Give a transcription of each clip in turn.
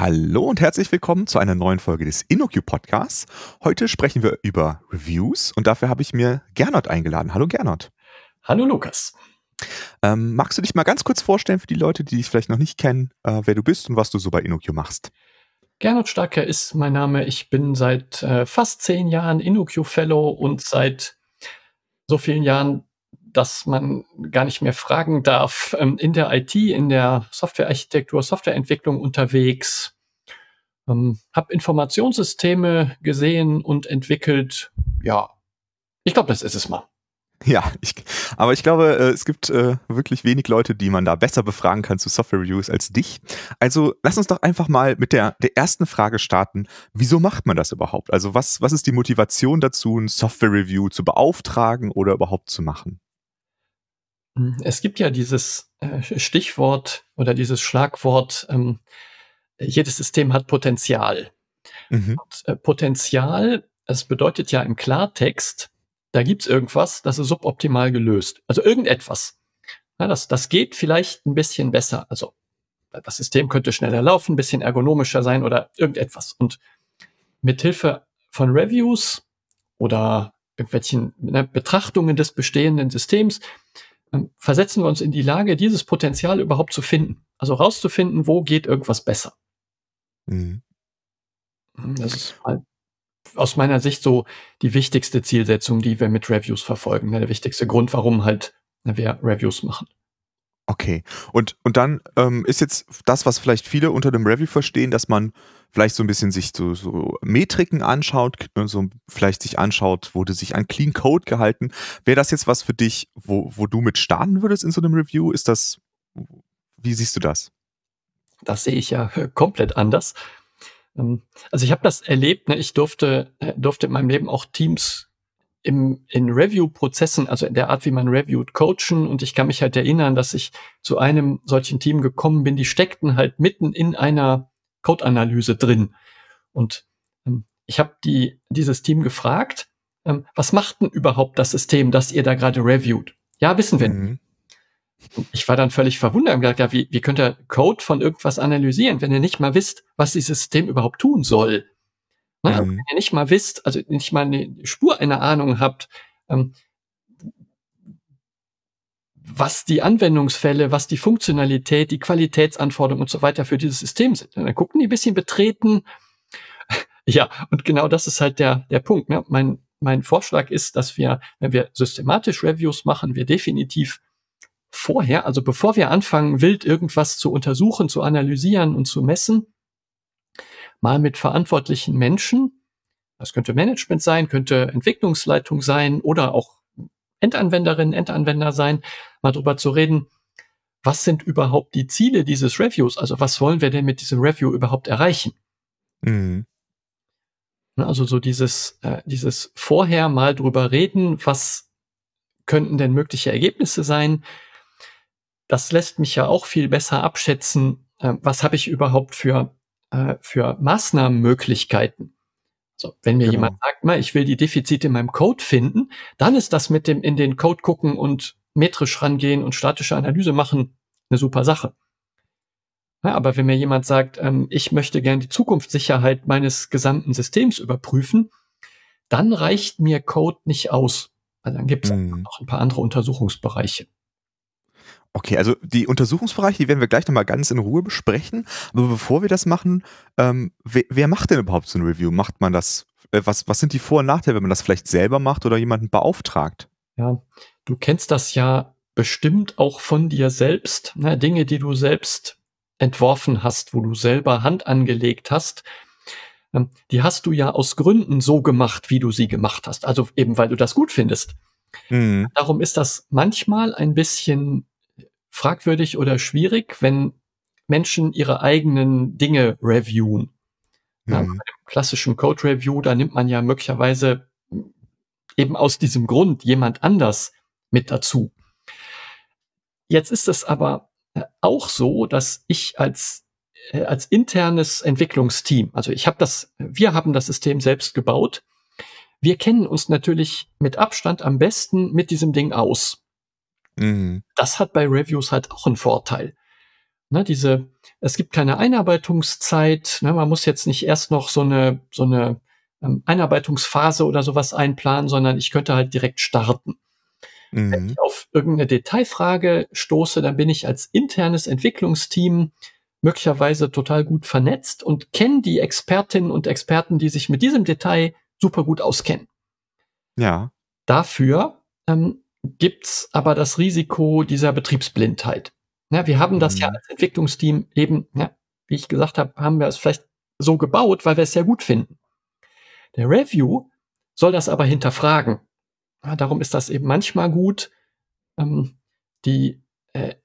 Hallo und herzlich willkommen zu einer neuen Folge des InnoQ Podcasts. Heute sprechen wir über Reviews und dafür habe ich mir Gernot eingeladen. Hallo Gernot. Hallo Lukas. Magst du dich mal ganz kurz vorstellen für die Leute, die dich vielleicht noch nicht kennen, wer du bist und was du so bei InnoQ machst? Gernot Starker ist mein Name. Ich bin seit fast 10 Jahren InnoQ Fellow und seit so vielen Jahren, dass man gar nicht mehr fragen darf, in der IT, in der Softwarearchitektur, Softwareentwicklung unterwegs, habe Informationssysteme gesehen und entwickelt. Ja, ich glaube, das ist es mal. Ja, aber ich glaube, es gibt wirklich wenig Leute, die man da besser befragen kann zu Software-Reviews als dich. Also lass uns doch einfach mal mit der ersten Frage starten. Wieso macht man das überhaupt? Also was ist die Motivation dazu, ein Software-Review zu beauftragen oder überhaupt zu machen? Es gibt ja dieses Stichwort oder dieses Schlagwort, jedes System hat Potenzial. Mhm. Und, Potenzial, das bedeutet ja im Klartext, da gibt's irgendwas, das ist suboptimal gelöst. Also irgendetwas. Ja, das geht vielleicht ein bisschen besser. Also das System könnte schneller laufen, ein bisschen ergonomischer sein oder irgendetwas. Und mit Hilfe von Reviews oder irgendwelchen Betrachtungen des bestehenden Systems versetzen wir uns in die Lage, dieses Potenzial überhaupt zu finden. Also rauszufinden, wo geht irgendwas besser. Mhm. Das ist aus meiner Sicht so die wichtigste Zielsetzung, die wir mit Reviews verfolgen. Der wichtigste Grund, warum halt wir Reviews machen. Okay. Und dann ist jetzt das, was vielleicht viele unter dem Review verstehen, dass man vielleicht so ein bisschen sich so Metriken anschaut, so vielleicht sich anschaut, wurde sich an Clean Code gehalten. Wäre das jetzt was für dich, wo du mit starten würdest in so einem Review? Ist das, wie siehst du das? Das sehe ich ja komplett anders. Also ich habe das erlebt, ne? Ich durfte in meinem Leben auch Teams in Review-Prozessen, also in der Art, wie man reviewt, coachen. Und ich kann mich halt erinnern, dass ich zu einem solchen Team gekommen bin, die steckten halt mitten in einer Code-Analyse drin. Und ich habe dieses Team gefragt, was macht denn überhaupt das System, das ihr da gerade reviewt? Ja, wissen wir nicht. Ich war dann völlig verwundert und gesagt, ja, wie könnt ihr Code von irgendwas analysieren, wenn ihr nicht mal wisst, was dieses System überhaupt tun soll? Ne? Also wenn ihr nicht mal wisst, also nicht mal eine Spur einer Ahnung habt, was die Anwendungsfälle, was die Funktionalität, die Qualitätsanforderungen und so weiter für dieses System sind. Und dann gucken die ein bisschen betreten. Ja, und genau das ist halt der Punkt. Ne? Mein Vorschlag ist, dass wir, wenn wir systematisch Reviews machen, wir definitiv vorher, also bevor wir anfangen, wild irgendwas zu untersuchen, zu analysieren und zu messen, mal mit verantwortlichen Menschen, das könnte Management sein, könnte Entwicklungsleitung sein oder auch Endanwenderinnen, Endanwender sein, mal drüber zu reden, was sind überhaupt die Ziele dieses Reviews? Also was wollen wir denn mit diesem Review überhaupt erreichen? Mhm. Also so dieses vorher mal drüber reden, was könnten denn mögliche Ergebnisse sein? Das lässt mich ja auch viel besser abschätzen, was habe ich überhaupt für Maßnahmenmöglichkeiten. Also wenn mir jemand sagt, mal, ich will die Defizite in meinem Code finden, dann ist das mit dem in den Code gucken und metrisch rangehen und statische Analyse machen eine super Sache. Ja, aber wenn mir jemand sagt, ich möchte gerne die Zukunftssicherheit meines gesamten Systems überprüfen, dann reicht mir Code nicht aus. Also dann gibt es noch ein paar andere Untersuchungsbereiche. Okay, also die Untersuchungsbereiche, die werden wir gleich nochmal ganz in Ruhe besprechen. Aber bevor wir das machen, wer macht denn überhaupt so ein Review? Macht man das? Was sind die Vor- und Nachteile, wenn man das vielleicht selber macht oder jemanden beauftragt? Ja, du kennst das ja bestimmt auch von dir selbst. Ne? Dinge, die du selbst entworfen hast, wo du selber Hand angelegt hast, die hast du ja aus Gründen so gemacht, wie du sie gemacht hast. Also eben, weil du das gut findest. Mhm. Darum ist das manchmal ein bisschen fragwürdig oder schwierig, wenn Menschen ihre eigenen Dinge reviewen. Ja, bei einem klassischen Code-Review, da nimmt man ja möglicherweise eben aus diesem Grund jemand anders mit dazu. Jetzt ist es aber auch so, dass ich als internes Entwicklungsteam, also wir haben das System selbst gebaut. Wir kennen uns natürlich mit Abstand am besten mit diesem Ding aus. Das hat bei Reviews halt auch einen Vorteil. ne, diese, es gibt keine Einarbeitungszeit, ne, man muss jetzt nicht erst noch so eine Einarbeitungsphase oder sowas einplanen, sondern ich könnte halt direkt starten. Mhm. Wenn ich auf irgendeine Detailfrage stoße, dann bin ich als internes Entwicklungsteam möglicherweise total gut vernetzt und kenne die Expertinnen und Experten, die sich mit diesem Detail super gut auskennen. Ja. Dafür gibt's aber das Risiko dieser Betriebsblindheit. Ja, wir haben das ja als Entwicklungsteam eben, ja, wie ich gesagt habe, haben wir es vielleicht so gebaut, weil wir es sehr gut finden. Der Review soll das aber hinterfragen. Ja, darum ist das eben manchmal gut,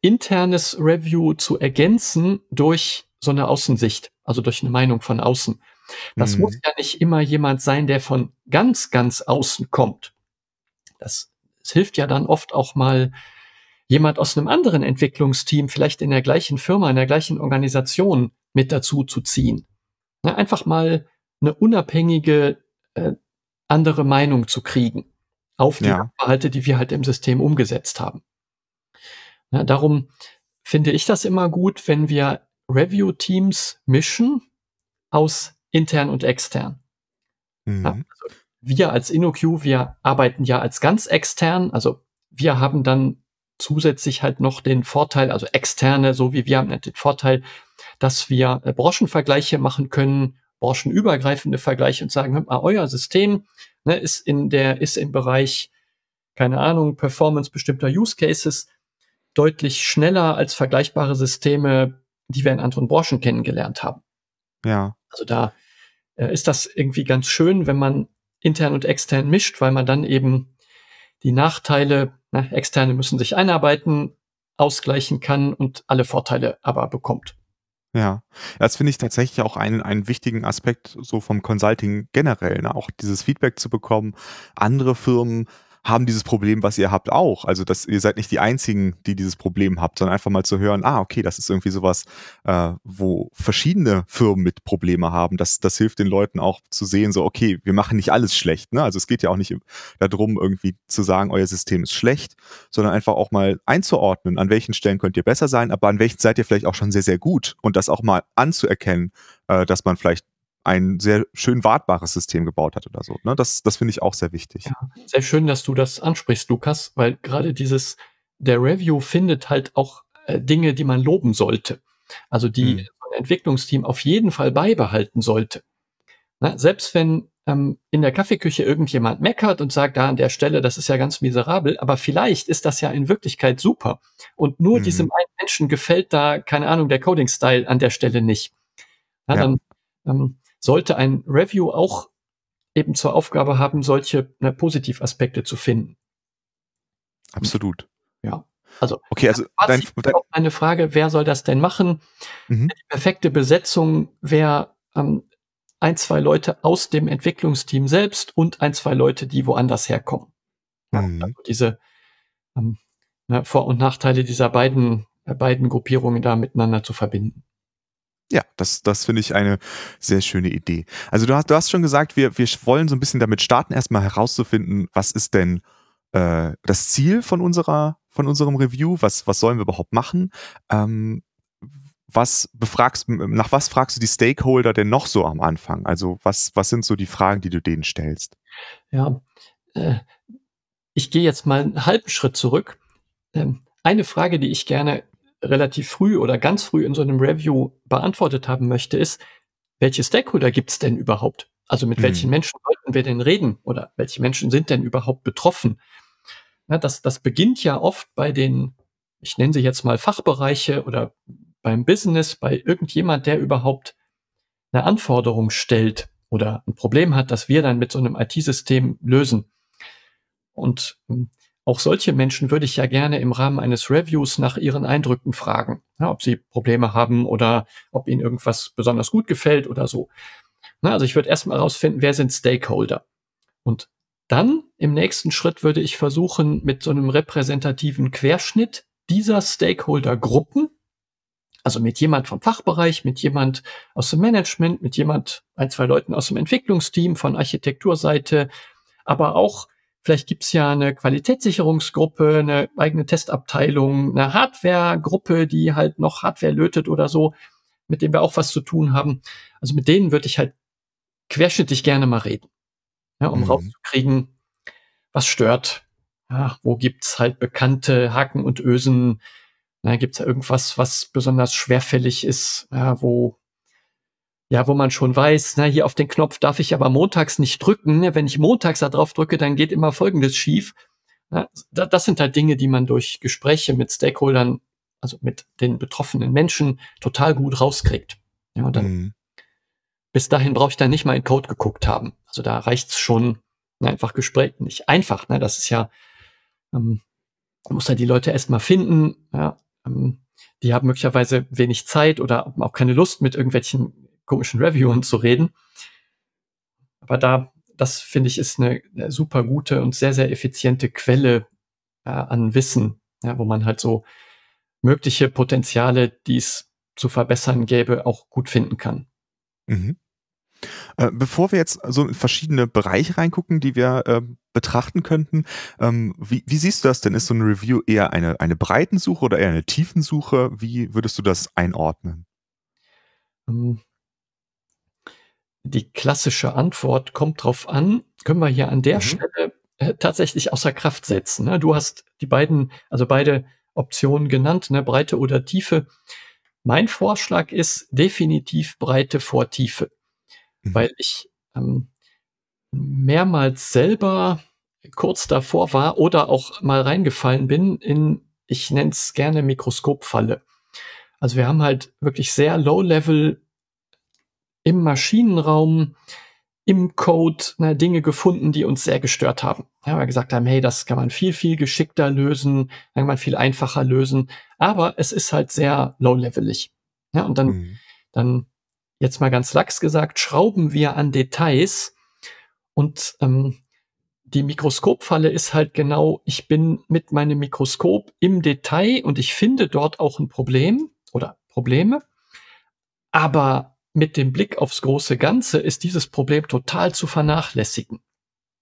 internes Review zu ergänzen durch so eine Außensicht, also durch eine Meinung von außen. Das muss ja nicht immer jemand sein, der von ganz, ganz außen kommt. Es hilft ja dann oft auch mal jemand aus einem anderen Entwicklungsteam, vielleicht in der gleichen Firma, in der gleichen Organisation mit dazu zu ziehen. Ja, einfach mal eine unabhängige, andere Meinung zu kriegen auf die Inhalte, die wir halt im System umgesetzt haben. Ja, darum finde ich das immer gut, wenn wir Review-Teams mischen aus intern und extern. Mhm. Ja, also wir als InnoQ, wir arbeiten ja als ganz extern, also wir haben dann zusätzlich halt noch den Vorteil, also externe, so wie wir haben den Vorteil, dass wir Branchenvergleiche machen können, branchenübergreifende Vergleiche und sagen, hört mal, euer System, ne, ist im Bereich, keine Ahnung, Performance bestimmter Use Cases deutlich schneller als vergleichbare Systeme, die wir in anderen Branchen kennengelernt haben. Ja. Also da ist das irgendwie ganz schön, wenn man intern und extern mischt, weil man dann eben die Nachteile, Externe müssen sich einarbeiten, ausgleichen kann und alle Vorteile aber bekommt. Ja, das finde ich tatsächlich auch einen wichtigen Aspekt so vom Consulting generell, ne? Auch dieses Feedback zu bekommen, andere Firmen haben dieses Problem, was ihr habt, auch. Also dass ihr seid nicht die Einzigen, die dieses Problem habt, sondern einfach mal zu hören, okay, das ist irgendwie sowas, wo verschiedene Firmen mit Probleme haben. Das hilft den Leuten auch zu sehen, so okay, wir machen nicht alles schlecht, ne? Also es geht ja auch nicht darum, irgendwie zu sagen, euer System ist schlecht, sondern einfach auch mal einzuordnen, an welchen Stellen könnt ihr besser sein, aber an welchen seid ihr vielleicht auch schon sehr, sehr gut, und das auch mal anzuerkennen, dass man vielleicht ein sehr schön wartbares System gebaut hat oder so. Ne? Das finde ich auch sehr wichtig. Ja, sehr schön, dass du das ansprichst, Lukas, weil gerade der Review findet halt auch Dinge, die man loben sollte. Also die ein Entwicklungsteam auf jeden Fall beibehalten sollte. Na, selbst wenn in der Kaffeeküche irgendjemand meckert und sagt, an der Stelle, das ist ja ganz miserabel, aber vielleicht ist das ja in Wirklichkeit super. Und nur diesem einen Menschen gefällt da, keine Ahnung, der Coding-Style an der Stelle nicht. Na, ja. Dann sollte ein Review auch eben zur Aufgabe haben, solche Positivaspekte zu finden. Absolut. Ja. Also eine Frage, wer soll das denn machen? Mhm. Die perfekte Besetzung wäre 1-2 Leute aus dem Entwicklungsteam selbst und 1-2 Leute, die woanders herkommen. Mhm. Also diese Vor- und Nachteile dieser beiden Gruppierungen da miteinander zu verbinden. Ja, das finde ich eine sehr schöne Idee. Also du hast schon gesagt, wir wollen so ein bisschen damit starten, erstmal herauszufinden, was ist denn das Ziel von unserem Review, was sollen wir überhaupt machen? Nach was fragst du die Stakeholder denn noch so am Anfang? Also was sind so die Fragen, die du denen stellst? Ja, ich gehe jetzt mal einen halben Schritt zurück. Eine Frage, die ich gerne relativ früh oder ganz früh in so einem Review beantwortet haben möchte, ist, welche Stakeholder gibt's denn überhaupt? Also mit welchen Menschen sollten wir denn reden? Oder welche Menschen sind denn überhaupt betroffen? Ja, das beginnt ja oft bei den, ich nenne sie jetzt mal Fachbereiche oder beim Business, bei irgendjemand, der überhaupt eine Anforderung stellt oder ein Problem hat, das wir dann mit so einem IT-System lösen. Und auch solche Menschen würde ich ja gerne im Rahmen eines Reviews nach ihren Eindrücken fragen, ja, ob sie Probleme haben oder ob ihnen irgendwas besonders gut gefällt oder so. Na, also ich würde erstmal herausfinden, wer sind Stakeholder? Und dann im nächsten Schritt würde ich versuchen, mit so einem repräsentativen Querschnitt dieser Stakeholder-Gruppen, also mit jemand vom Fachbereich, mit jemand aus dem Management, mit 1-2 Leuten aus dem Entwicklungsteam, von Architekturseite, aber auch Vielleicht gibt's ja eine Qualitätssicherungsgruppe, eine eigene Testabteilung, eine Hardwaregruppe, die halt noch Hardware lötet oder so, mit denen wir auch was zu tun haben. Also mit denen würde ich halt querschnittlich gerne mal reden, ja, um rauszukriegen, was stört. Ja, wo gibt's halt bekannte Haken und Ösen? Ja, gibt's da irgendwas, was besonders schwerfällig ist, ja, wo man schon weiß, na, hier auf den Knopf darf ich aber montags nicht drücken. Wenn ich montags da drauf drücke, dann geht immer Folgendes schief. Na, das sind halt Dinge, die man durch Gespräche mit Stakeholdern, also mit den betroffenen Menschen, total gut rauskriegt. Ja, und dann, bis dahin brauche ich dann nicht mal in Code geguckt haben. Also da reicht's schon, na, einfach Gespräch, nicht einfach. Na, das ist ja, muss ja die Leute erstmal finden. Ja, die haben möglicherweise wenig Zeit oder auch keine Lust, mit irgendwelchen komischen Reviewern zu reden. Aber das finde ich, ist eine super gute und sehr, sehr effiziente Quelle an Wissen, ja, wo man halt so mögliche Potenziale, die es zu verbessern gäbe, auch gut finden kann. Bevor wir jetzt so in verschiedene Bereiche reingucken, die wir betrachten könnten, wie siehst du das denn? Ist so eine Review eher eine Breitensuche oder eher eine Tiefensuche? Wie würdest du das einordnen? Die klassische Antwort kommt drauf an, können wir hier an der Stelle tatsächlich außer Kraft setzen. Ne? Du hast beide Optionen genannt, ne? Breite oder Tiefe. Mein Vorschlag ist definitiv Breite vor Tiefe, weil ich mehrmals selber kurz davor war oder auch mal reingefallen bin in, ich nenne es gerne Mikroskopfalle. Also wir haben halt wirklich sehr Low-Level im Maschinenraum, im Code Dinge gefunden, die uns sehr gestört haben. Ja, wir gesagt haben, hey, das kann man viel, viel geschickter lösen, kann man viel einfacher lösen, aber es ist halt sehr low-levelig. Ja, und dann jetzt mal ganz lax gesagt, schrauben wir an Details und die Mikroskopfalle ist halt genau, ich bin mit meinem Mikroskop im Detail und ich finde dort auch ein Problem oder Probleme, aber mit dem Blick aufs große Ganze ist dieses Problem total zu vernachlässigen.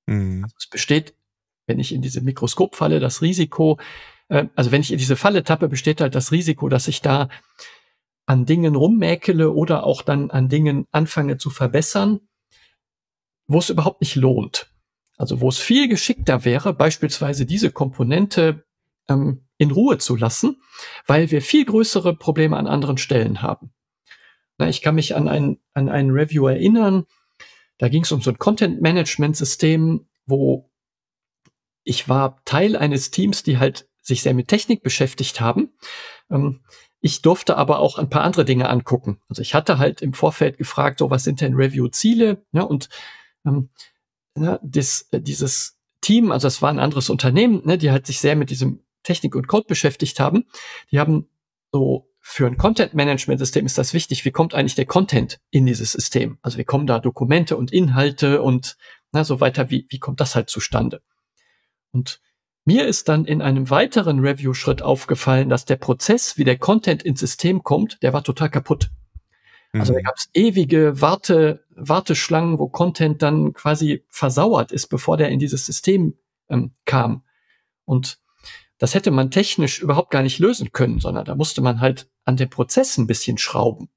Also es besteht, wenn ich in diese Mikroskopfalle das Risiko, wenn ich in diese Falle tappe, besteht halt das Risiko, dass ich da an Dingen rummäkele oder auch dann an Dingen anfange zu verbessern, wo es überhaupt nicht lohnt. Also wo es viel geschickter wäre, beispielsweise diese Komponente in Ruhe zu lassen, weil wir viel größere Probleme an anderen Stellen haben. Na, ich kann mich an einen Review erinnern, da ging es um so ein Content-Management-System, wo ich war Teil eines Teams, die halt sich sehr mit Technik beschäftigt haben. Ich durfte aber auch ein paar andere Dinge angucken. Also ich hatte halt im Vorfeld gefragt, so was sind denn Review-Ziele? Ja, und dieses Team, also das war ein anderes Unternehmen, ne, die halt sich sehr mit diesem Technik und Code beschäftigt haben, die haben so, für ein Content-Management-System ist das wichtig. Wie kommt eigentlich der Content in dieses System? Also wie kommen da Dokumente und Inhalte und so weiter? Wie kommt das halt zustande? Und mir ist dann in einem weiteren Review-Schritt aufgefallen, dass der Prozess, wie der Content ins System kommt, der war total kaputt. Also da gab es ewige Warteschlangen, wo Content dann quasi versauert ist, bevor der in dieses System kam. Und das hätte man technisch überhaupt gar nicht lösen können, sondern da musste man halt an dem Prozess ein bisschen schrauben.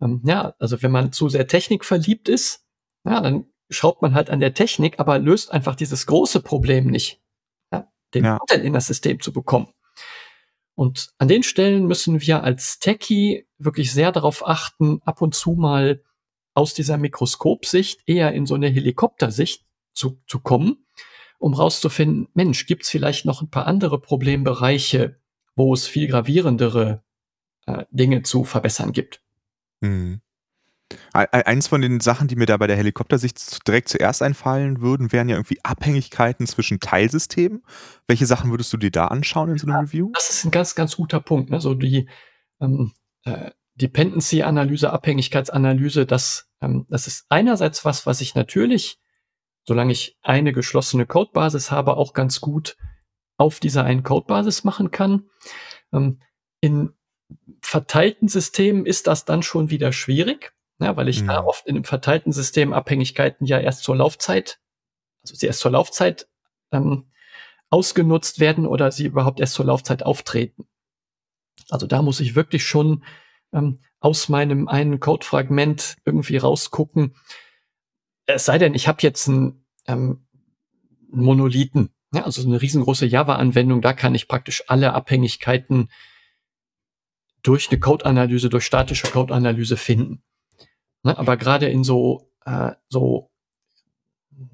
Also wenn man zu sehr technikverliebt ist, ja, dann schraubt man halt an der Technik, aber löst einfach dieses große Problem nicht, ja, den Content in das System zu bekommen. Und an den Stellen müssen wir als Techie wirklich sehr darauf achten, ab und zu mal aus dieser Mikroskopsicht eher in so eine Helikoptersicht zu kommen, um rauszufinden, Mensch, gibt's vielleicht noch ein paar andere Problembereiche, wo es viel gravierendere Dinge zu verbessern gibt. Eins von den Sachen, die mir da bei der Helikoptersicht direkt zuerst einfallen würden, wären ja irgendwie Abhängigkeiten zwischen Teilsystemen. Welche Sachen würdest du dir da anschauen in so einem Review? Das ist ein ganz, ganz guter Punkt. Ne? So die Dependency-Analyse, Abhängigkeitsanalyse, das ist einerseits was ich natürlich, solange ich eine geschlossene Codebasis habe, auch ganz gut auf dieser einen Codebasis machen kann. In verteilten Systemen ist das dann schon wieder schwierig, weil ich da oft in einem verteilten System Abhängigkeiten ja erst zur Laufzeit, sie erst zur Laufzeit ausgenutzt werden oder sie überhaupt erst zur Laufzeit auftreten. Also da muss ich wirklich schon aus meinem einen Codefragment irgendwie rausgucken. Es sei denn, ich habe jetzt einen Monolithen, ja, also eine riesengroße Java-Anwendung, da kann ich praktisch alle Abhängigkeiten durch eine Code-Analyse, durch statische Code-Analyse finden. Ne, aber gerade in so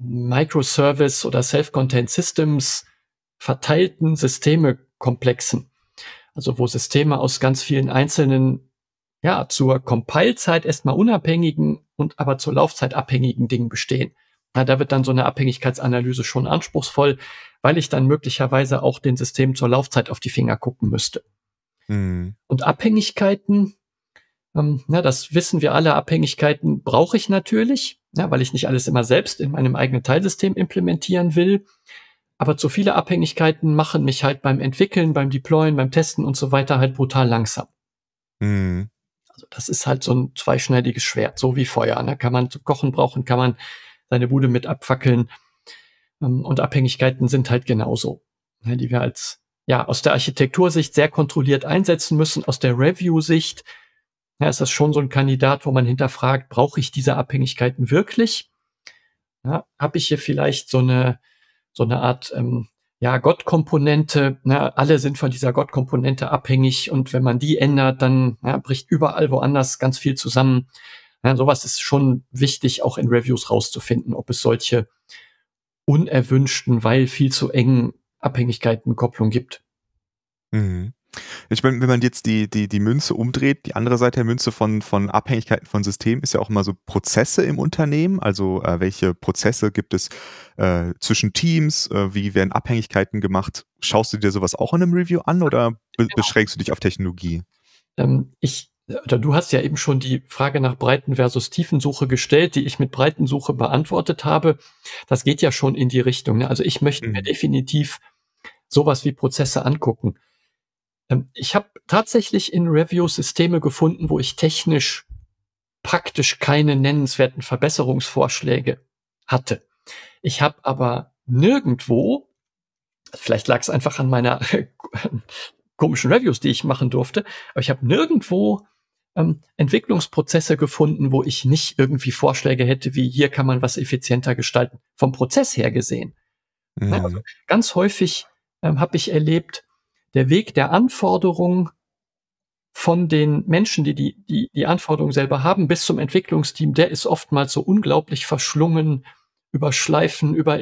Microservice- oder Self-Contained-Systems verteilten Systemekomplexen, also wo Systeme aus ganz vielen einzelnen, ja, zur Compile-Zeit erstmal unabhängigen und aber zur Laufzeit abhängigen Dingen bestehen. Na, da wird dann so eine Abhängigkeitsanalyse schon anspruchsvoll, weil ich dann möglicherweise auch den Systemen zur Laufzeit auf die Finger gucken müsste. Mhm. Und Abhängigkeiten, das wissen wir alle, Abhängigkeiten brauche ich natürlich, ja, weil ich nicht alles immer selbst in meinem eigenen Teilsystem implementieren will. Aber zu viele Abhängigkeiten machen mich halt beim Entwickeln, beim Deployen, beim Testen und so weiter halt brutal langsam. Mhm. Also das ist halt so ein zweischneidiges Schwert, so wie Feuer. Ne? Kann man zum Kochen brauchen, kann man seine Bude mit abfackeln. Und Abhängigkeiten sind halt genauso, ne, die wir als, ja, aus der Architektursicht sehr kontrolliert einsetzen müssen. Aus der Review-Sicht, ja, ist das schon so ein Kandidat, wo man hinterfragt, brauche ich diese Abhängigkeiten wirklich? Ja, habe ich hier vielleicht so eine Art Gott-Komponente, ne? Alle sind von dieser Gott-Komponente abhängig und wenn man die ändert, dann bricht überall woanders ganz viel zusammen. Ja, sowas ist schon wichtig, auch in Reviews rauszufinden, ob es solche unerwünschten, weil viel zu engen Abhängigkeiten, Kopplung gibt. Mhm. Ich meine, wenn man jetzt die Münze umdreht, die andere Seite der Münze von Abhängigkeiten von Systemen ist ja auch immer so Prozesse im Unternehmen, also welche Prozesse gibt es zwischen Teams, wie werden Abhängigkeiten gemacht? Schaust du dir sowas auch in einem Review an oder beschränkst du dich auf Technologie? Du hast ja eben schon die Frage nach Breiten- versus Tiefensuche gestellt, die ich mit Breitensuche beantwortet habe. Das geht ja schon in die Richtung, ne? Also ich möchte mir definitiv sowas wie Prozesse angucken. Ich habe tatsächlich in Reviews Systeme gefunden, wo ich technisch praktisch keine nennenswerten Verbesserungsvorschläge hatte. Ich habe aber nirgendwo, vielleicht lag es einfach an meiner komischen Reviews, die ich machen durfte, aber ich habe nirgendwo Entwicklungsprozesse gefunden, wo ich nicht irgendwie Vorschläge hätte, wie hier kann man was effizienter gestalten, vom Prozess her gesehen. Mhm. Also ganz häufig habe ich erlebt, der Weg der Anforderung von den Menschen, die Anforderungen selber haben, bis zum Entwicklungsteam, der ist oftmals so unglaublich verschlungen, über Schleifen, über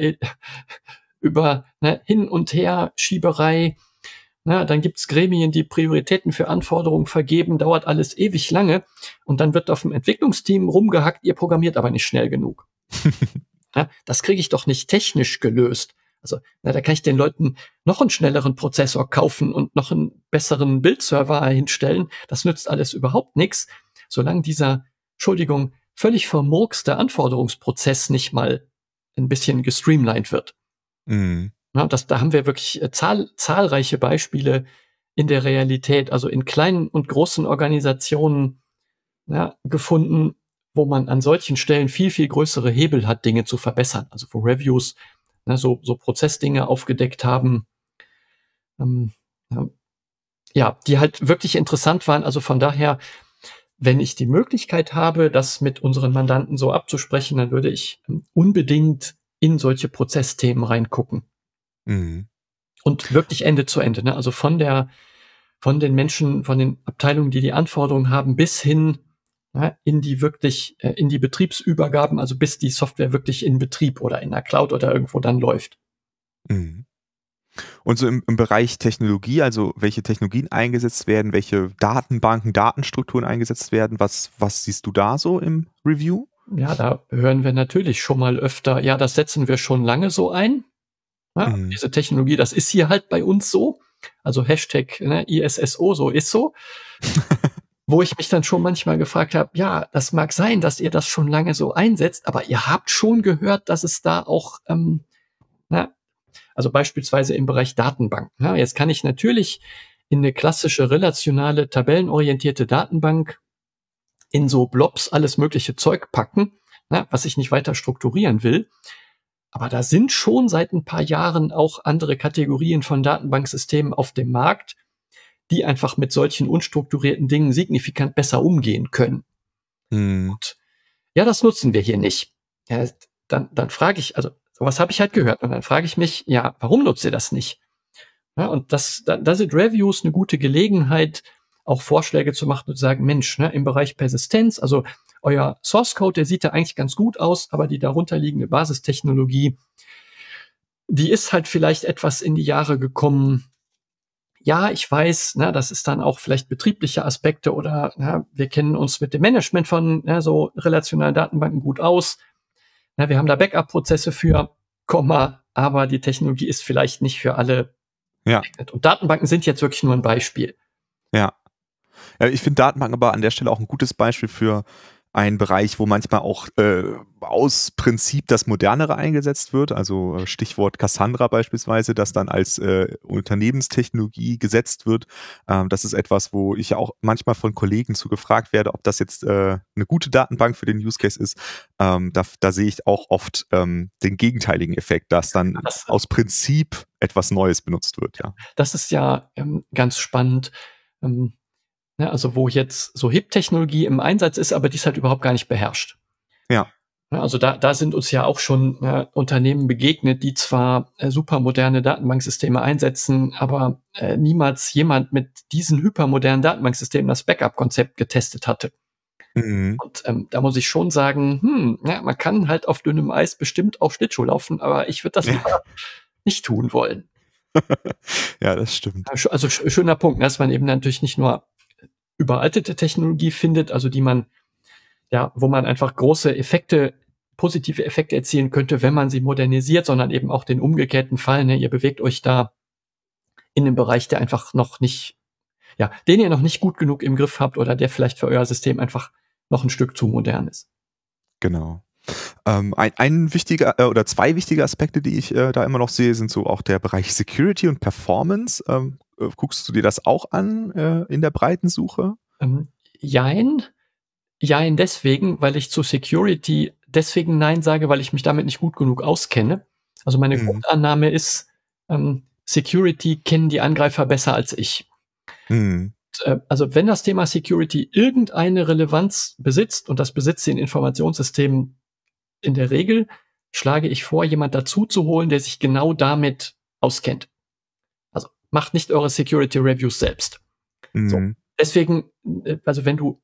Hin- und Her, Schieberei. Na, dann gibt's Gremien, die Prioritäten für Anforderungen vergeben, dauert alles ewig lange und dann wird auf dem Entwicklungsteam rumgehackt, ihr programmiert aber nicht schnell genug. Ja, das kriege ich doch nicht technisch gelöst. Also, da kann ich den Leuten noch einen schnelleren Prozessor kaufen und noch einen besseren Bildserver hinstellen. Das nützt alles überhaupt nichts, solange dieser, Entschuldigung, völlig vermurkste Anforderungsprozess nicht mal ein bisschen gestreamlined wird. Mhm. Ja, da haben wir wirklich zahlreiche Beispiele in der Realität, also in kleinen und großen Organisationen gefunden, wo man an solchen Stellen viel, viel größere Hebel hat, Dinge zu verbessern. Also wo Reviews so Prozessdinge aufgedeckt haben, die halt wirklich interessant waren. Also von daher, wenn ich die Möglichkeit habe, das mit unseren Mandanten so abzusprechen, dann würde ich unbedingt in solche Prozessthemen reingucken. Mhm. Und wirklich Ende zu Ende, ne? Also von den Menschen, von den Abteilungen, die Anforderungen haben, bis hin in die Betriebsübergaben, also bis die Software wirklich in Betrieb oder in der Cloud oder irgendwo dann läuft. Mhm. Und so im Bereich Technologie, also welche Technologien eingesetzt werden, welche Datenbanken, Datenstrukturen eingesetzt werden, was siehst du da so im Review? Ja, da hören wir natürlich schon mal öfter, ja, das setzen wir schon lange so ein. Ja, diese Technologie, das ist hier halt bei uns so. Also Hashtag ISSO, so ist so. Wo ich mich dann schon manchmal gefragt habe, ja, das mag sein, dass ihr das schon lange so einsetzt, aber ihr habt schon gehört, dass es da auch, also beispielsweise im Bereich Datenbank. Ja, jetzt kann ich natürlich in eine klassische, relationale, tabellenorientierte Datenbank in so Blobs alles mögliche Zeug packen, was ich nicht weiter strukturieren will. Aber da sind schon seit ein paar Jahren auch andere Kategorien von Datenbanksystemen auf dem Markt, die einfach mit solchen unstrukturierten Dingen signifikant besser umgehen können. Mhm. Und ja, das nutzen wir hier nicht. Ja, dann frage ich, also sowas habe ich halt gehört. Und dann frage ich mich, ja, warum nutzt ihr das nicht? Ja, und da sind Reviews eine gute Gelegenheit, auch Vorschläge zu machen und zu sagen, Mensch, ne, im Bereich Persistenz, also euer Source Code, der sieht da eigentlich ganz gut aus, aber die darunterliegende Basistechnologie, die ist halt vielleicht etwas in die Jahre gekommen. Ja, ich weiß, ne, das ist dann auch vielleicht betriebliche Aspekte oder na, wir kennen uns mit dem Management von so relationalen Datenbanken gut aus. Na, wir haben da Backup-Prozesse für, aber die Technologie ist vielleicht nicht für alle geeignet. Und Datenbanken sind jetzt wirklich nur ein Beispiel. Ja, ich finde Datenbanken aber an der Stelle auch ein gutes Beispiel für einen Bereich, wo manchmal auch aus Prinzip das Modernere eingesetzt wird. Also Stichwort Cassandra beispielsweise, das dann als Unternehmenstechnologie gesetzt wird. Das ist etwas, wo ich ja auch manchmal von Kollegen zu gefragt werde, ob das jetzt eine gute Datenbank für den Use Case ist. Da sehe ich auch oft den gegenteiligen Effekt, dass dann aus Prinzip etwas Neues benutzt wird. Ja. Das ist ja ganz spannend. Also wo jetzt so HIP-Technologie im Einsatz ist, aber die ist halt überhaupt gar nicht beherrscht. Ja. Also da sind uns ja auch schon Unternehmen begegnet, die zwar supermoderne Datenbanksysteme einsetzen, aber niemals jemand mit diesen hypermodernen Datenbanksystemen das Backup-Konzept getestet hatte. Mhm. Und da muss ich schon sagen, man kann halt auf dünnem Eis bestimmt auf Schlittschuh laufen, aber ich würde das nicht tun wollen. Ja, das stimmt. Also schöner Punkt, dass man eben natürlich nicht nur überaltete Technologie findet, also die man, wo man einfach große Effekte, positive Effekte erzielen könnte, wenn man sie modernisiert, sondern eben auch den umgekehrten Fall, ne? Ihr bewegt euch da in einem Bereich, der einfach noch nicht, den ihr noch nicht gut genug im Griff habt oder der vielleicht für euer System einfach noch ein Stück zu modern ist. Genau. Ein wichtiger oder zwei wichtige Aspekte, die ich da immer noch sehe, sind so auch der Bereich Security und Performance. Guckst du dir das auch an in der breiten Suche? Jein deswegen, weil ich zu Security deswegen Nein sage, weil ich mich damit nicht gut genug auskenne. Also meine Grundannahme ist, Security kennen die Angreifer besser als ich. Und, also wenn das Thema Security irgendeine Relevanz besitzt, und das besitzt sie in Informationssystemen in der Regel, schlage ich vor, jemand dazu zu holen, der sich genau damit auskennt. Macht nicht eure Security-Reviews selbst. So. Deswegen, also wenn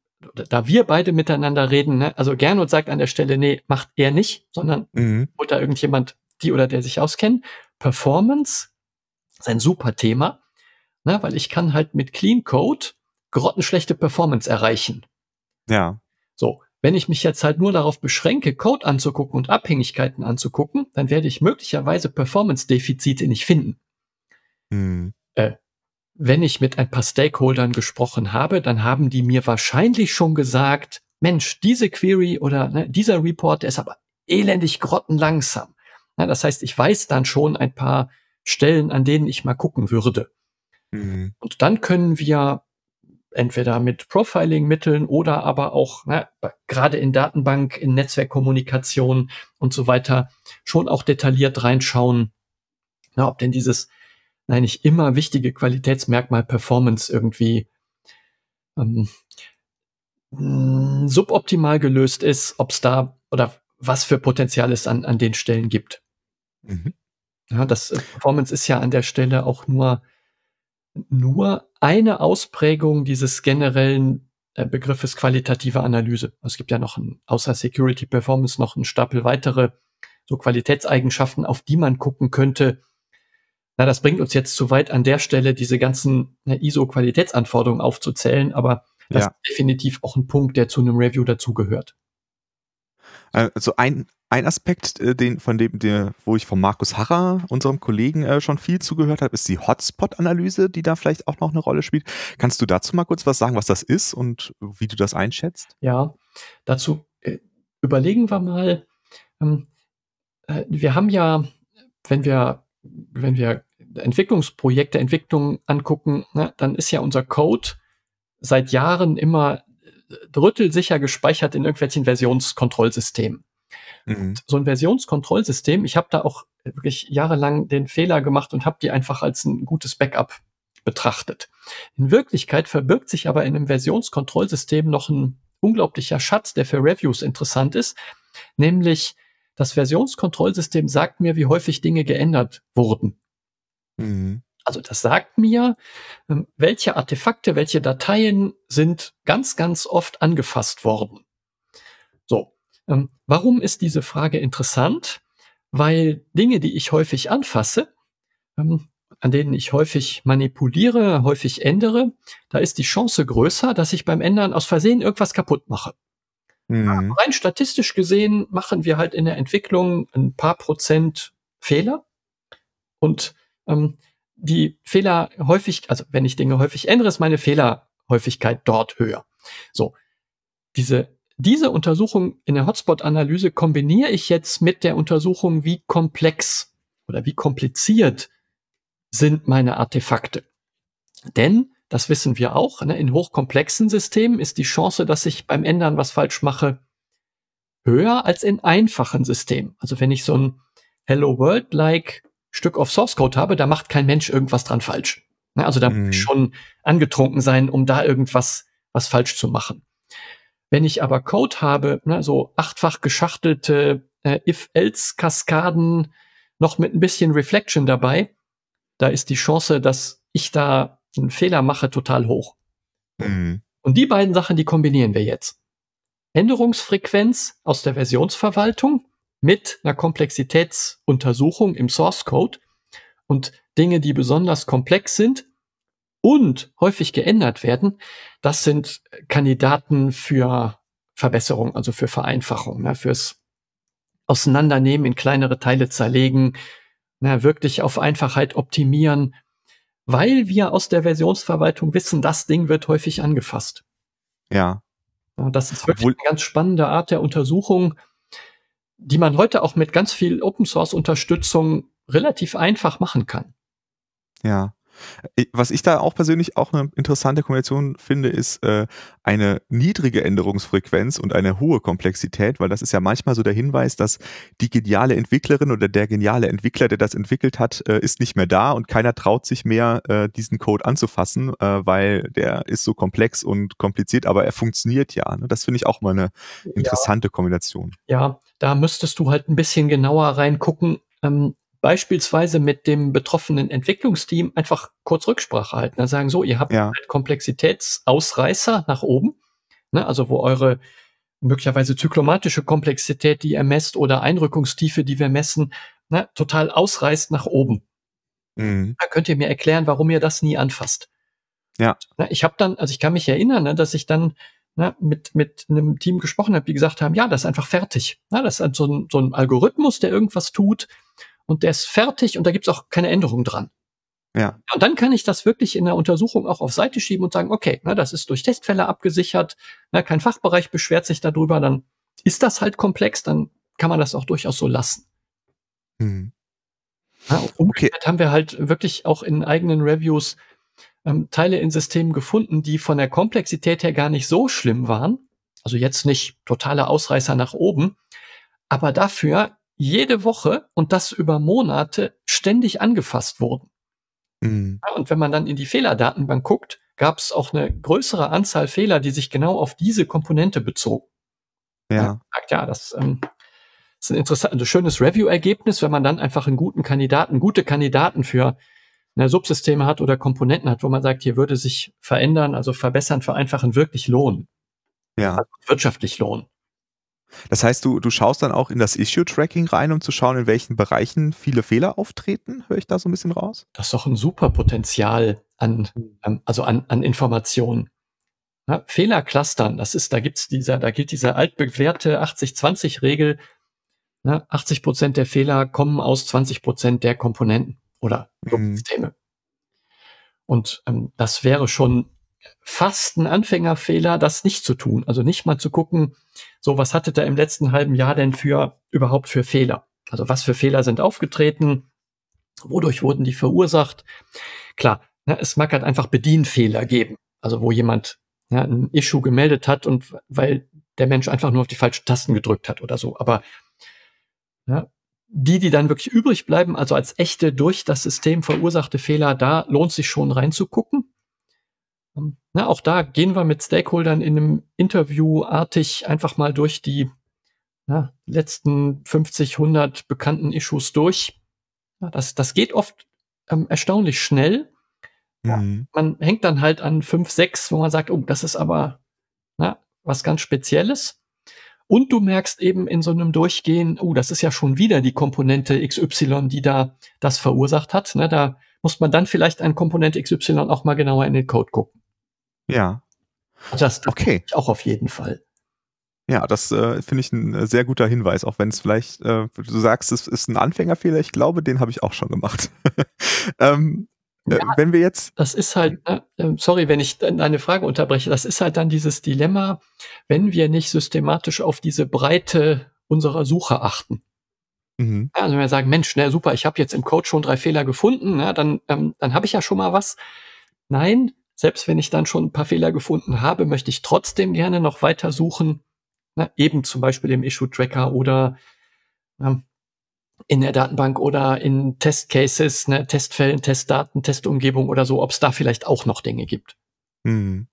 da wir beide miteinander reden, ne, also Gernot sagt an der Stelle, nee, macht er nicht, sondern holt da irgendjemand, die oder der sich auskennt. Performance ist ein super Thema, ne, weil ich kann halt mit Clean Code grottenschlechte Performance erreichen. Ja. So, wenn ich mich jetzt halt nur darauf beschränke, Code anzugucken und Abhängigkeiten anzugucken, dann werde ich möglicherweise Performance-Defizite nicht finden. Wenn ich mit ein paar Stakeholdern gesprochen habe, dann haben die mir wahrscheinlich schon gesagt, Mensch, diese Query oder dieser Report, der ist aber elendig grottenlangsam. Ja, das heißt, ich weiß dann schon ein paar Stellen, an denen ich mal gucken würde. Und dann können wir entweder mit Profiling-Mitteln oder aber auch gerade in Datenbank, in Netzwerkkommunikation und so weiter schon auch detailliert reinschauen, ob denn dieses eigentlich immer wichtige Qualitätsmerkmal Performance irgendwie suboptimal gelöst ist, ob es da oder was für Potenzial es an den Stellen gibt. Ja, das Performance ist ja an der Stelle auch nur eine Ausprägung dieses generellen Begriffes qualitative Analyse. Es gibt ja noch außer Security Performance noch einen Stapel weitere so Qualitätseigenschaften, auf die man gucken könnte. Na, das bringt uns jetzt zu weit an der Stelle, diese ganzen ISO-Qualitätsanforderungen aufzuzählen, aber das ist definitiv auch ein Punkt, der zu einem Review dazugehört. Also ein Aspekt, wo ich von Markus Harrer, unserem Kollegen, schon viel zugehört habe, ist die Hotspot-Analyse, die da vielleicht auch noch eine Rolle spielt. Kannst du dazu mal kurz was sagen, was das ist und wie du das einschätzt? Ja, dazu überlegen wir mal. Wir haben ja, wenn wir Entwicklungsprojekte, Entwicklung angucken, dann ist ja unser Code seit Jahren immer drittelsicher gespeichert in irgendwelchen Versionskontrollsystemen. Und so ein Versionskontrollsystem, ich habe da auch wirklich jahrelang den Fehler gemacht und habe die einfach als ein gutes Backup betrachtet. In Wirklichkeit verbirgt sich aber in einem Versionskontrollsystem noch ein unglaublicher Schatz, der für Reviews interessant ist, nämlich das Versionskontrollsystem sagt mir, wie häufig Dinge geändert wurden. Mhm. Also das sagt mir, welche Artefakte, welche Dateien sind ganz, ganz oft angefasst worden. So, warum ist diese Frage interessant? Weil Dinge, die ich häufig anfasse, an denen ich häufig manipuliere, häufig ändere, da ist die Chance größer, dass ich beim Ändern aus Versehen irgendwas kaputt mache. Mhm. Rein statistisch gesehen machen wir halt in der Entwicklung ein paar Prozent Fehler und die Fehler häufig, also wenn ich Dinge häufig ändere, ist meine Fehlerhäufigkeit dort höher. So, diese Untersuchung in der Hotspot-Analyse kombiniere ich jetzt mit der Untersuchung, wie komplex oder wie kompliziert sind meine Artefakte. Denn, das wissen wir auch, ne, in hochkomplexen Systemen ist die Chance, dass ich beim Ändern was falsch mache, höher als in einfachen Systemen. Also wenn ich so ein Hello World-like Stück auf Source Code habe, da macht kein Mensch irgendwas dran falsch. Ne, also da muss ich schon angetrunken sein, um da irgendwas was falsch zu machen. Wenn ich aber Code habe, ne, so 8-fach geschachtelte If-Else-Kaskaden, noch mit ein bisschen Reflection dabei, da ist die Chance, dass ich da einen Fehler mache, total hoch. Mhm. Und die beiden Sachen, die kombinieren wir jetzt. Änderungsfrequenz aus der Versionsverwaltung mit einer Komplexitätsuntersuchung im Source Code und Dinge, die besonders komplex sind und häufig geändert werden, das sind Kandidaten für Verbesserung, also für Vereinfachung, ne, fürs Auseinandernehmen, in kleinere Teile zerlegen, na, wirklich auf Einfachheit optimieren, weil wir aus der Versionsverwaltung wissen, das Ding wird häufig angefasst. Ja. Das ist wirklich eine ganz spannende Art der Untersuchung, die man heute auch mit ganz viel Open-Source-Unterstützung relativ einfach machen kann. Ja. Was ich da auch persönlich auch eine interessante Kombination finde, ist eine niedrige Änderungsfrequenz und eine hohe Komplexität, weil das ist ja manchmal so der Hinweis, dass die geniale Entwicklerin oder der geniale Entwickler, der das entwickelt hat, ist nicht mehr da und keiner traut sich mehr, diesen Code anzufassen, weil der ist so komplex und kompliziert, aber er funktioniert ja. Ne? Das finde ich auch mal eine interessante Kombination. Ja, da müsstest du halt ein bisschen genauer reingucken, beispielsweise mit dem betroffenen Entwicklungsteam einfach kurz Rücksprache halten. Dann sagen so, ihr habt halt Komplexitätsausreißer nach oben, ne, also wo eure möglicherweise zyklomatische Komplexität, die ihr messt, oder Einrückungstiefe, die wir messen, ne, total ausreißt nach oben. Mhm. Da könnt ihr mir erklären, warum ihr das nie anfasst. Ja. Ich habe dann, also ich kann mich erinnern, ne, dass ich dann mit einem Team gesprochen habe, die gesagt haben, ja, das ist einfach fertig. Na, das ist so ein Algorithmus, der irgendwas tut, und der ist fertig und da gibt's auch keine Änderung dran. Ja. Und dann kann ich das wirklich in der Untersuchung auch auf Seite schieben und sagen, okay, na, das ist durch Testfälle abgesichert, na, kein Fachbereich beschwert sich darüber, dann ist das halt komplex, dann kann man das auch durchaus so lassen. Mhm. Na, umgekehrt haben wir halt wirklich auch in eigenen Reviews Teile in Systemen gefunden, die von der Komplexität her gar nicht so schlimm waren, also jetzt nicht totale Ausreißer nach oben, aber dafür jede Woche und das über Monate ständig angefasst wurden. Mhm. Ja, und wenn man dann in die Fehlerdatenbank guckt, gab es auch eine größere Anzahl Fehler, die sich genau auf diese Komponente bezogen. Ja. Ja, das ist ein interessantes, schönes Review-Ergebnis, wenn man dann einfach einen guten Kandidaten, gute Kandidaten für eine Subsysteme hat oder Komponenten hat, wo man sagt, hier würde sich verändern, also verbessern, vereinfachen, wirklich lohnen. Ja. Also wirtschaftlich lohnen. Das heißt, du schaust dann auch in das Issue-Tracking rein, um zu schauen, in welchen Bereichen viele Fehler auftreten? Höre ich da so ein bisschen raus? Das ist doch ein super Potenzial an Informationen. Ja, Fehler clustern, da gilt diese altbewährte 80-20-Regel. Ne, 80% der Fehler kommen aus 20% der Komponenten oder Systeme. Und das wäre schon fast ein Anfängerfehler, das nicht zu tun. Also nicht mal zu gucken, so was hattet ihr im letzten halben Jahr denn überhaupt für Fehler? Also was für Fehler sind aufgetreten? Wodurch wurden die verursacht? Klar, ne, es mag halt einfach Bedienfehler geben. Also wo jemand ein Issue gemeldet hat und weil der Mensch einfach nur auf die falschen Tasten gedrückt hat oder so. Aber ja, die dann wirklich übrig bleiben, also als echte durch das System verursachte Fehler, da lohnt sich schon reinzugucken. Na, auch da gehen wir mit Stakeholdern in einem Interview-artig einfach mal durch die letzten 50, 100 bekannten Issues durch. Ja, das geht oft erstaunlich schnell. Mhm. Man hängt dann halt an 5, 6, wo man sagt, oh, das ist aber was ganz Spezielles. Und du merkst eben in so einem Durchgehen, oh, das ist ja schon wieder die Komponente XY, die da das verursacht hat. Ne, da muss man dann vielleicht an Komponente XY auch mal genauer in den Code gucken. Ja. Das okay. Auch auf jeden Fall. Ja, das finde ich ein sehr guter Hinweis, auch wenn es vielleicht, du sagst, es ist ein Anfängerfehler. Ich glaube, den habe ich auch schon gemacht. Wenn wir jetzt... Das ist halt, sorry, wenn ich deine Frage unterbreche, das ist halt dann dieses Dilemma, wenn wir nicht systematisch auf diese Breite unserer Suche achten. Mhm. Ja, also wenn wir sagen, Mensch, na super, ich habe jetzt im Code schon 3 Fehler gefunden, na, dann habe ich ja schon mal was. Nein, selbst wenn ich dann schon ein paar Fehler gefunden habe, möchte ich trotzdem gerne noch weiter suchen, eben zum Beispiel im Issue-Tracker oder in der Datenbank oder in Testcases, Testfällen, Testdaten, Testumgebung oder so, ob es da vielleicht auch noch Dinge gibt. Hm.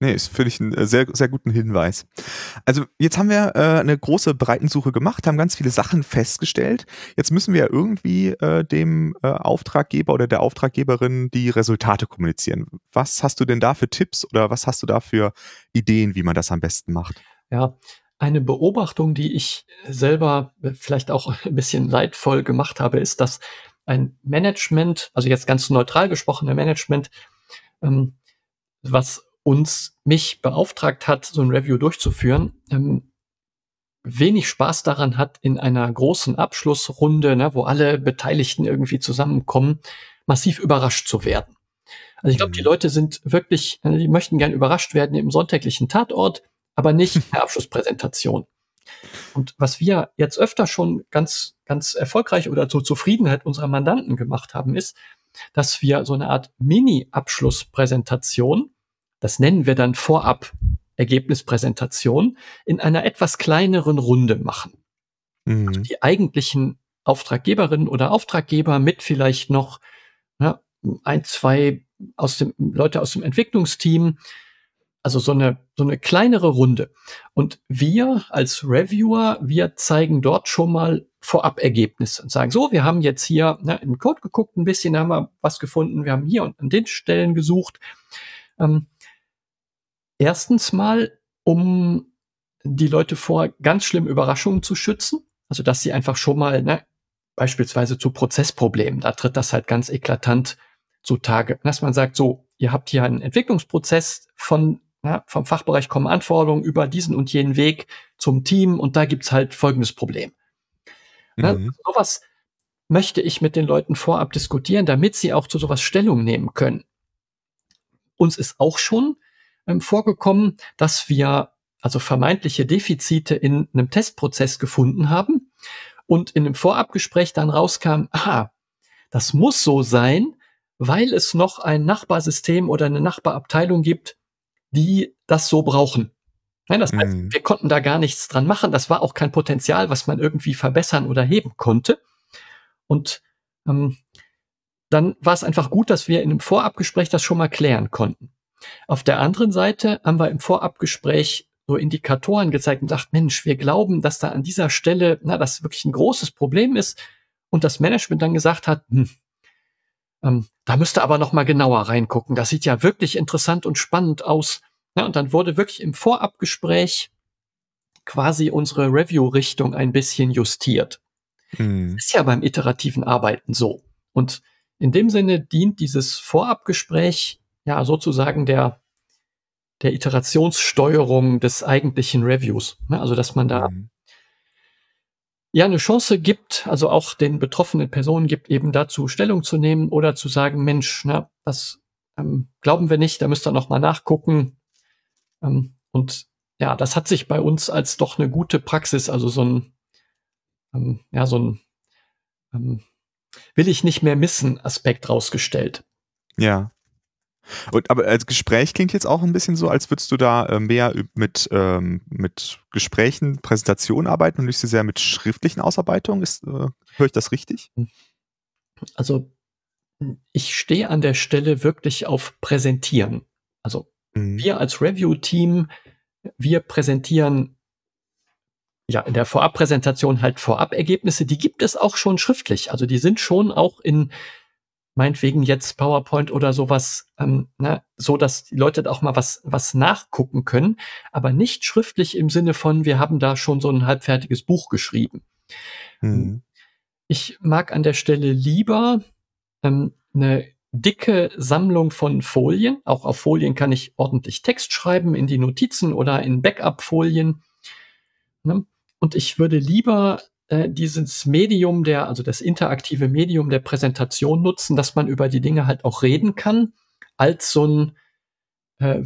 Nee, ist, finde ich, einen sehr, sehr guten Hinweis. Also jetzt haben wir eine große Breitensuche gemacht, haben ganz viele Sachen festgestellt. Jetzt müssen wir ja irgendwie dem Auftraggeber oder der Auftraggeberin die Resultate kommunizieren. Was hast du denn da für Tipps oder was hast du da für Ideen, wie man das am besten macht? Ja, eine Beobachtung, die ich selber vielleicht auch ein bisschen leidvoll gemacht habe, ist, dass ein Management, also jetzt ganz neutral gesprochen, ein Management, was mich beauftragt hat, so ein Review durchzuführen, wenig Spaß daran hat, in einer großen Abschlussrunde, wo alle Beteiligten irgendwie zusammenkommen, massiv überrascht zu werden. Also ich glaube, die Leute sind wirklich, die möchten gern überrascht werden im sonntäglichen Tatort, aber nicht in der Abschlusspräsentation. Und was wir jetzt öfter schon ganz, ganz erfolgreich oder zur Zufriedenheit unserer Mandanten gemacht haben, ist, dass wir so eine Art Mini-Abschlusspräsentation, das nennen wir dann vorab Ergebnispräsentation, in einer etwas kleineren Runde machen. Mhm. Also die eigentlichen Auftraggeberinnen oder Auftraggeber mit vielleicht noch 1, 2 Leute aus dem Entwicklungsteam, also so eine kleinere Runde. Und wir als Reviewer, wir zeigen dort schon mal vorab Ergebnisse und sagen, so, wir haben jetzt hier im Code geguckt ein bisschen, haben wir was gefunden, wir haben hier und an den Stellen gesucht. Erstens mal, um die Leute vor ganz schlimmen Überraschungen zu schützen, also dass sie einfach schon mal, beispielsweise zu Prozessproblemen, da tritt das halt ganz eklatant zutage, dass man sagt, so, ihr habt hier einen Entwicklungsprozess von vom Fachbereich kommen Anforderungen über diesen und jenen Weg zum Team und da gibt's halt folgendes Problem. Mhm. Sowas möchte ich mit den Leuten vorab diskutieren, damit sie auch zu sowas Stellung nehmen können. Uns ist auch schon vorgekommen, dass wir also vermeintliche Defizite in einem Testprozess gefunden haben und in einem Vorabgespräch dann rauskam, aha, das muss so sein, weil es noch ein Nachbarsystem oder eine Nachbarabteilung gibt, die das so brauchen. Nein, das heißt, wir konnten da gar nichts dran machen. Das war auch kein Potenzial, was man irgendwie verbessern oder heben konnte. Und dann war es einfach gut, dass wir in einem Vorabgespräch das schon mal klären konnten. Auf der anderen Seite haben wir im Vorabgespräch so Indikatoren gezeigt und gesagt, Mensch, wir glauben, dass da an dieser Stelle, das wirklich ein großes Problem ist. Und das Management dann gesagt hat, da müsste aber noch mal genauer reingucken. Das sieht ja wirklich interessant und spannend aus. Ja, und dann wurde wirklich im Vorabgespräch quasi unsere Review-Richtung ein bisschen justiert. Das ist ja beim iterativen Arbeiten so. Und in dem Sinne dient dieses Vorabgespräch ja sozusagen der Iterationssteuerung des eigentlichen Reviews. Ja, also, dass man da ja eine Chance gibt, also auch den betroffenen Personen gibt, eben dazu Stellung zu nehmen oder zu sagen, Mensch, das glauben wir nicht, da müsst ihr nochmal nachgucken. Und ja, das hat sich bei uns als doch eine gute Praxis, also will ich nicht mehr missen Aspekt rausgestellt. Ja. Und, aber als Gespräch klingt jetzt auch ein bisschen so, als würdest du da mehr mit Gesprächen, Präsentationen arbeiten und nicht so sehr mit schriftlichen Ausarbeitungen. Höre ich das richtig? Also ich stehe an der Stelle wirklich auf Präsentieren. Also wir als Review-Team, wir präsentieren ja in der Vorabpräsentation halt Vorab-Ergebnisse. Die gibt es auch schon schriftlich. Also die sind schon auch in meinetwegen jetzt PowerPoint oder sowas, so dass die Leute auch mal was nachgucken können, aber nicht schriftlich im Sinne von, wir haben da schon so ein halbfertiges Buch geschrieben. Mhm. Ich mag an der Stelle lieber eine dicke Sammlung von Folien. Auch auf Folien kann ich ordentlich Text schreiben, in die Notizen oder in Backup-Folien. Ne? Und ich würde lieber dieses Medium also das interaktive Medium der Präsentation nutzen, dass man über die Dinge halt auch reden kann, als so einen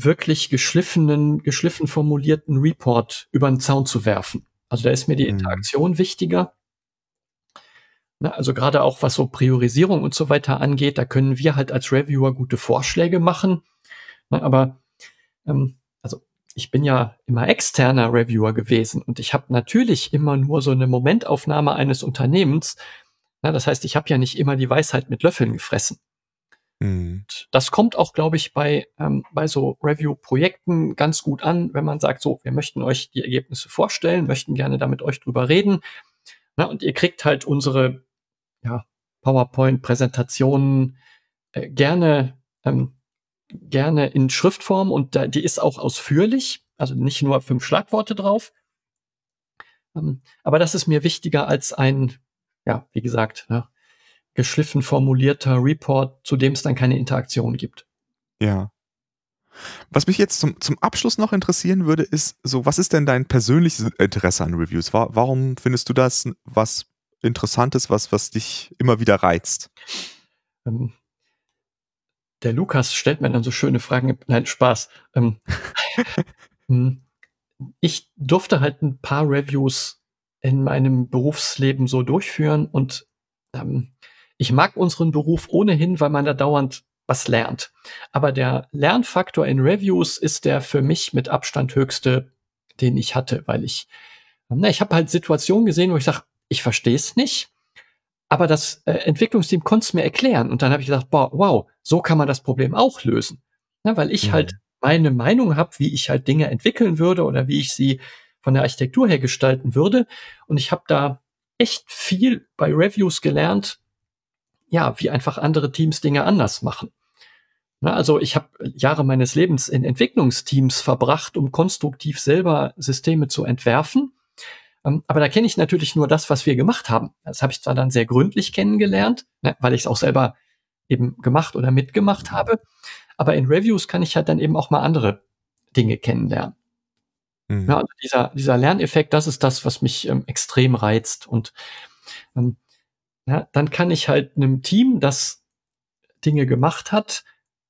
wirklich geschliffen formulierten Report über den Zaun zu werfen. Also da ist mir die Interaktion wichtiger. Na, also gerade auch was so Priorisierung und so weiter angeht, da können wir halt als Reviewer gute Vorschläge machen. Na, aber ich bin ja immer externer Reviewer gewesen und ich habe natürlich immer nur so eine Momentaufnahme eines Unternehmens. Na, das heißt, ich habe ja nicht immer die Weisheit mit Löffeln gefressen. Mhm. Das kommt auch, glaube ich, bei so Review-Projekten ganz gut an, wenn man sagt, so, wir möchten euch die Ergebnisse vorstellen, möchten gerne da mit euch drüber reden. Na, und ihr kriegt halt unsere PowerPoint-Präsentationen gerne in Schriftform und die ist auch ausführlich, also nicht nur 5 Schlagworte drauf. Aber das ist mir wichtiger als ein, wie gesagt, geschliffen formulierter Report, zu dem es dann keine Interaktion gibt. Ja. Was mich jetzt zum Abschluss noch interessieren würde, ist so, was ist denn dein persönliches Interesse an Reviews? Warum findest du das was Interessantes, was dich immer wieder reizt? Der Lukas stellt mir dann so schöne Fragen. Nein, Spaß. Ich durfte halt ein paar Reviews in meinem Berufsleben so durchführen und ich mag unseren Beruf ohnehin, weil man da dauernd was lernt. Aber der Lernfaktor in Reviews ist der für mich mit Abstand höchste, den ich hatte, weil ich habe halt Situationen gesehen, wo ich sage, ich verstehe es nicht. Aber das Entwicklungsteam konnte es mir erklären. Und dann habe ich gedacht, wow, so kann man das Problem auch lösen. Na, weil ich halt meine Meinung habe, wie ich halt Dinge entwickeln würde oder wie ich sie von der Architektur her gestalten würde. Und ich habe da echt viel bei Reviews gelernt, wie einfach andere Teams Dinge anders machen. Na, also ich habe Jahre meines Lebens in Entwicklungsteams verbracht, um konstruktiv selber Systeme zu entwerfen. Aber da kenne ich natürlich nur das, was wir gemacht haben. Das habe ich zwar dann sehr gründlich kennengelernt, weil ich es auch selber eben gemacht oder mitgemacht habe. Aber in Reviews kann ich halt dann eben auch mal andere Dinge kennenlernen. Mhm. Ja, also dieser Lerneffekt, das ist das, was mich extrem reizt. Und dann kann ich halt einem Team, das Dinge gemacht hat,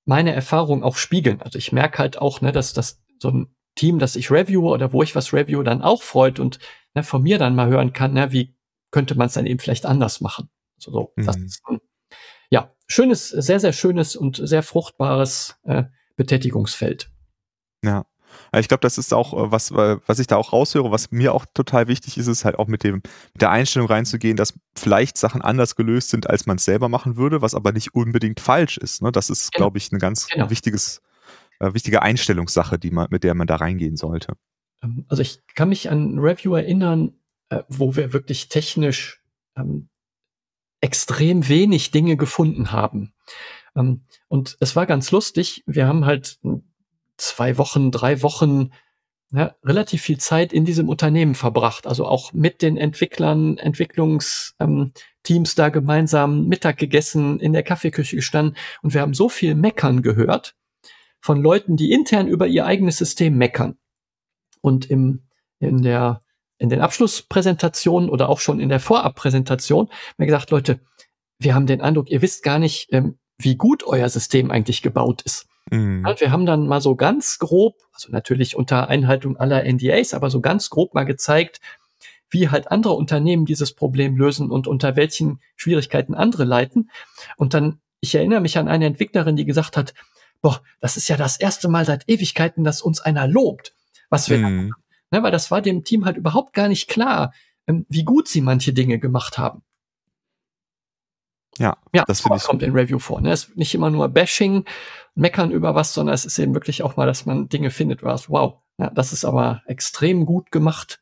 meine Erfahrung auch spiegeln. Also ich merke halt auch, dass das so ein Team, das ich reviewe oder wo ich was reviewe, dann auch freut und von mir dann mal hören kann, wie könnte man es dann eben vielleicht anders machen. Das ist ein schönes, sehr, sehr schönes und sehr fruchtbares Betätigungsfeld. Ja, ich glaube, das ist auch was ich da auch raushöre, was mir auch total wichtig ist, ist halt auch mit der Einstellung reinzugehen, dass vielleicht Sachen anders gelöst sind, als man es selber machen würde, was aber nicht unbedingt falsch ist. Ne? Das ist, glaube ich, ein ganz wichtige Einstellungssache, mit der man da reingehen sollte. Also ich kann mich an ein Review erinnern, wo wir wirklich technisch extrem wenig Dinge gefunden haben. Und es war ganz lustig, wir haben halt 2 Wochen, 3 Wochen relativ viel Zeit in diesem Unternehmen verbracht, also auch mit den Entwicklern, Entwicklungsteams da gemeinsam Mittag gegessen, in der Kaffeeküche gestanden und wir haben so viel Meckern gehört von Leuten, die intern über ihr eigenes System meckern. Und in den Abschlusspräsentationen oder auch schon in der Vorabpräsentation haben wir gesagt, Leute, wir haben den Eindruck, ihr wisst gar nicht, wie gut euer System eigentlich gebaut ist. Mhm. Und wir haben dann mal so ganz grob, also natürlich unter Einhaltung aller NDAs, aber so ganz grob mal gezeigt, wie halt andere Unternehmen dieses Problem lösen und unter welchen Schwierigkeiten andere leiden. Und dann, ich erinnere mich an eine Entwicklerin, die gesagt hat, boah, das ist ja das erste Mal seit Ewigkeiten, dass uns einer lobt, was wir da machen. Ne, weil das war dem Team halt überhaupt gar nicht klar, wie gut sie manche Dinge gemacht haben. Ja, das finde ich kommt in Review vor. Ne? Es ist nicht immer nur Bashing, Meckern über was, sondern es ist eben wirklich auch mal, dass man Dinge findet, was, wow, ja, das ist aber extrem gut gemacht.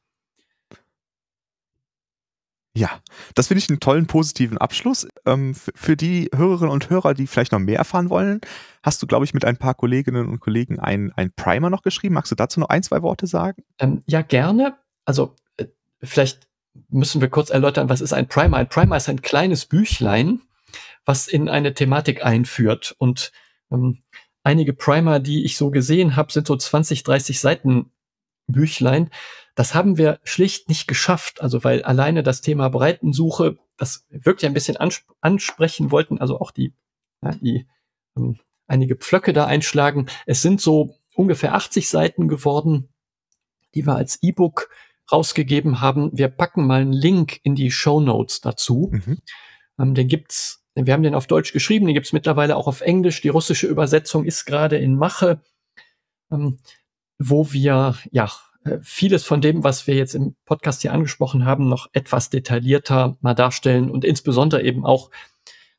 Ja, das finde ich einen tollen, positiven Abschluss. Für die Hörerinnen und Hörer, die vielleicht noch mehr erfahren wollen, hast du, glaube ich, mit ein paar Kolleginnen und Kollegen einen Primer noch geschrieben. Magst du dazu noch ein, zwei Worte sagen? Ja, gerne. Also vielleicht müssen wir kurz erläutern, was ist ein Primer? Ein Primer ist ein kleines Büchlein, was in eine Thematik einführt. Und einige Primer, die ich so gesehen habe, sind so 20, 30 Seiten Büchlein. Das haben wir schlicht nicht geschafft, also weil alleine das Thema Breitensuche, das wirklich ein bisschen ansprechen wollten, also auch die einige Pflöcke da einschlagen. Es sind so ungefähr 80 Seiten geworden, die wir als E-Book rausgegeben haben. Wir packen mal einen Link in die Shownotes dazu. Den gibt's, wir haben den auf Deutsch geschrieben, den gibt's mittlerweile auch auf Englisch. Die russische Übersetzung ist gerade in Mache, wo wir vieles von dem, was wir jetzt im Podcast hier angesprochen haben, noch etwas detaillierter mal darstellen und insbesondere eben auch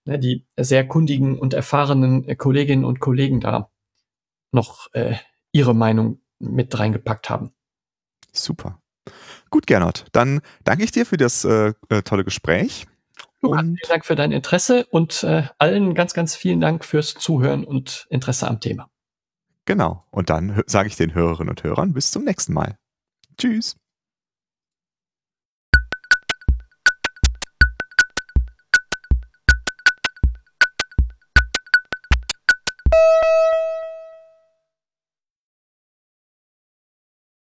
die sehr kundigen und erfahrenen Kolleginnen und Kollegen da noch ihre Meinung mit reingepackt haben. Super. Gut, Gernot, dann danke ich dir für das tolle Gespräch. Lukas, vielen Dank für dein Interesse und allen ganz, ganz vielen Dank fürs Zuhören und Interesse am Thema. Genau. Und dann sage ich den Hörerinnen und Hörern bis zum nächsten Mal. Tschüss.